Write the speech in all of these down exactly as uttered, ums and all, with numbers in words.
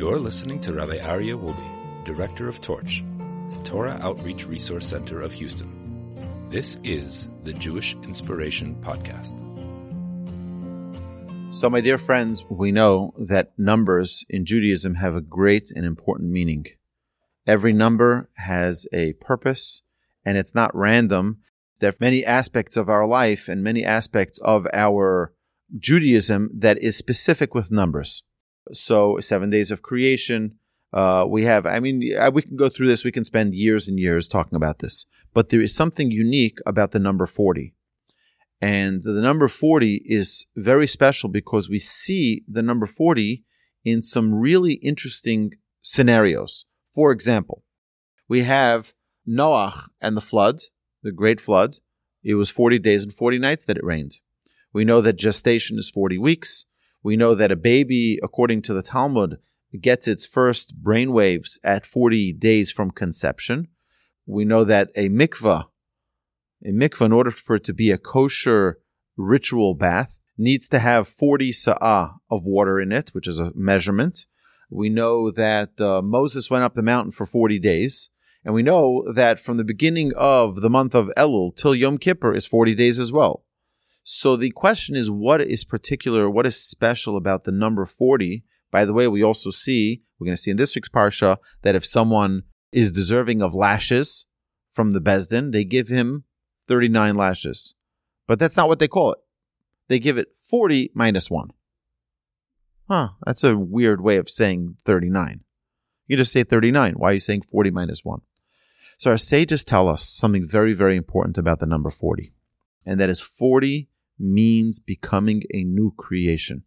You're listening to Rabbi Aryeh Wolbe, Director of Torch, the Torah Outreach Resource Center of Houston. This is the Jewish Inspiration Podcast. So, my dear friends, we know that numbers in Judaism have a great and important meaning. Every number has a purpose, and it's not random. There are many aspects of our life and many aspects of our Judaism that is specific with numbers. So, seven days of creation, uh, we have, I mean, we can go through this. We can spend years and years talking about this. But there is something unique about the number forty. And the number forty is very special because we see the number forty in some really interesting scenarios. For example, we have Noah and the flood, the great flood. It was forty days and forty nights that it rained. We know that gestation is forty weeks. We know that a baby, according to the Talmud, gets its first brainwaves at forty days from conception. We know that a mikveh, a mikveh, in order for it to be a kosher ritual bath, needs to have forty sa'ah of water in it, which is a measurement. We know that uh, Moses went up the mountain for forty days. And we know that from the beginning of the month of Elul till Yom Kippur is forty days as well. So the question is, what is particular, what is special about the number forty? By the way, we also see, we're going to see in this week's Parsha, that if someone is deserving of lashes from the bezdin, they give him thirty-nine lashes. But that's not what they call it. They give it forty minus one. Huh, that's a weird way of saying thirty-nine. You just say thirty-nine. Why are you saying forty minus one? So our sages tell us something very, very important about the number forty. And that is forty means becoming a new creation.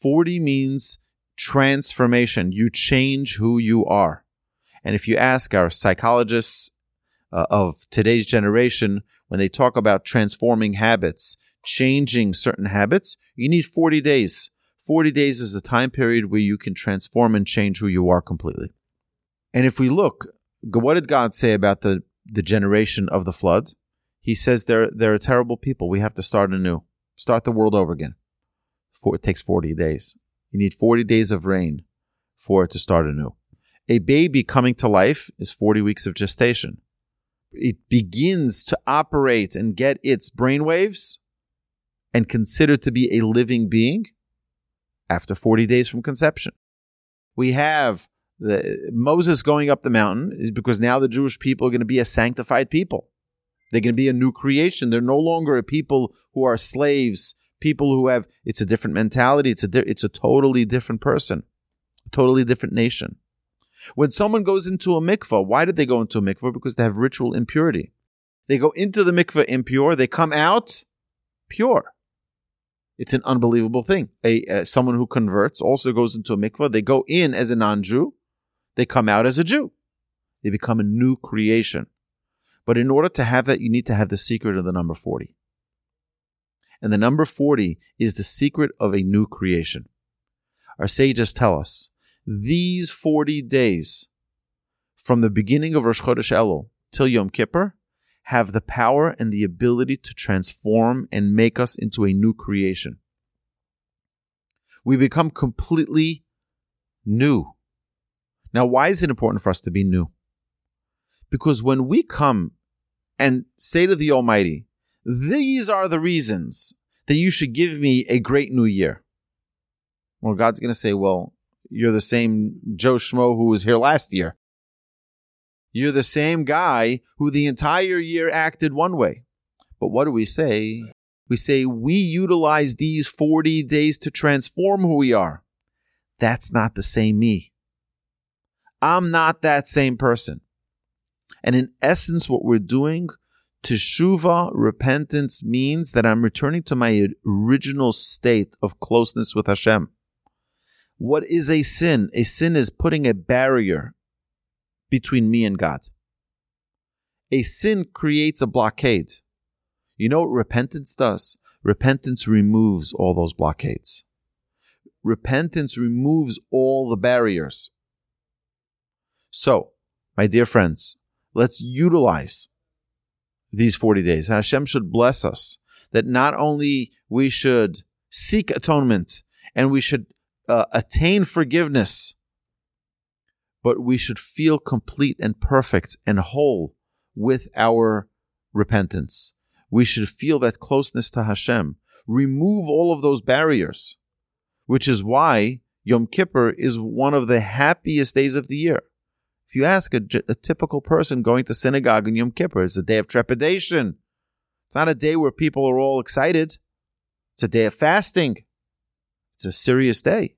forty means transformation. You change who you are. And if you ask our psychologists uh, of today's generation, when they talk about transforming habits, changing certain habits, you need forty days. forty days is the time period where you can transform and change who you are completely. And if we look, what did God say about the, the generation of the flood? He says they're, they're a terrible people. We have to start anew. Start the world over again. For, it takes forty days. You need forty days of rain for it to start anew. A baby coming to life is forty weeks of gestation. It begins to operate and get its brainwaves and considered to be a living being after forty days from conception. We have the, Moses going up the mountain is because now the Jewish people are going to be a sanctified people. They're going to be a new creation. They're no longer a people who are slaves, people who have, it's a different mentality. It's a, di- it's a totally different person, a totally different nation. When someone goes into a mikveh, why did they go into a mikveh? Because they have ritual impurity. They go into the mikveh impure. They come out pure. It's an unbelievable thing. A uh, someone who converts also goes into a mikveh. They go in as a non-Jew. They come out as a Jew. They become a new creation. But in order to have that, you need to have the secret of the number forty. And the number forty is the secret of a new creation. Our sages tell us, these forty days from the beginning of Rosh Chodesh Elul till Yom Kippur have the power and the ability to transform and make us into a new creation. We become completely new. Now, why is it important for us to be new? Because when we come and say to the Almighty, these are the reasons that you should give me a great new year. Well, God's going to say, well, you're the same Joe Schmo who was here last year. You're the same guy who the entire year acted one way. But what do we say? We say we utilize these forty days to transform who we are. That's not the same me. I'm not that same person. And in essence, what we're doing, teshuva, repentance, means that I'm returning to my original state of closeness with Hashem. What is a sin? A sin is putting a barrier between me and God. A sin creates a blockade. You know what repentance does? Repentance removes all those blockades. Repentance removes all the barriers. So, my dear friends, let's utilize these forty days. Hashem should bless us that not only we should seek atonement and we should uh, attain forgiveness, but we should feel complete and perfect and whole with our repentance. We should feel that closeness to Hashem. Remove all of those barriers, which is why Yom Kippur is one of the happiest days of the year. If you ask a, a typical person going to synagogue in Yom Kippur, it's a day of trepidation. It's not a day where people are all excited. It's a day of fasting. It's a serious day,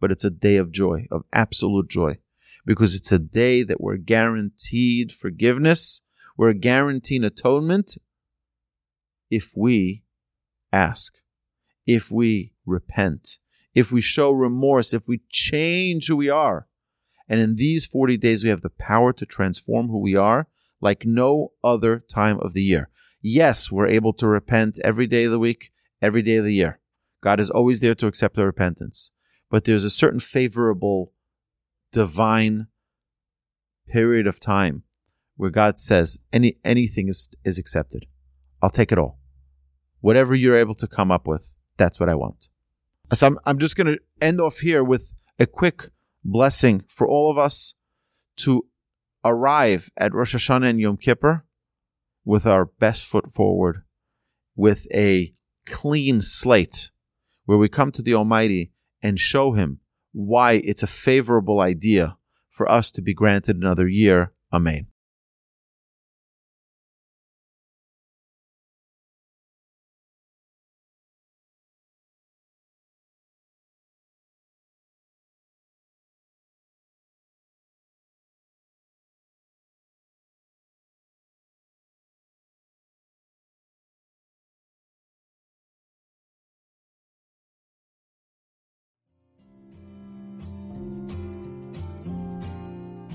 but it's a day of joy, of absolute joy, because it's a day that we're guaranteed forgiveness. We're guaranteed atonement if we ask, if we repent, if we show remorse, if we change who we are. And in these forty days, we have the power to transform who we are like no other time of the year. Yes, we're able to repent every day of the week, every day of the year. God is always there to accept our repentance. But there's a certain favorable, divine period of time where God says any anything is, is accepted. I'll take it all. Whatever you're able to come up with, that's what I want. So I'm, I'm just going to end off here with a quick blessing for all of us to arrive at Rosh Hashanah and Yom Kippur with our best foot forward, with a clean slate, where we come to the Almighty and show Him why it's a favorable idea for us to be granted another year. Amen.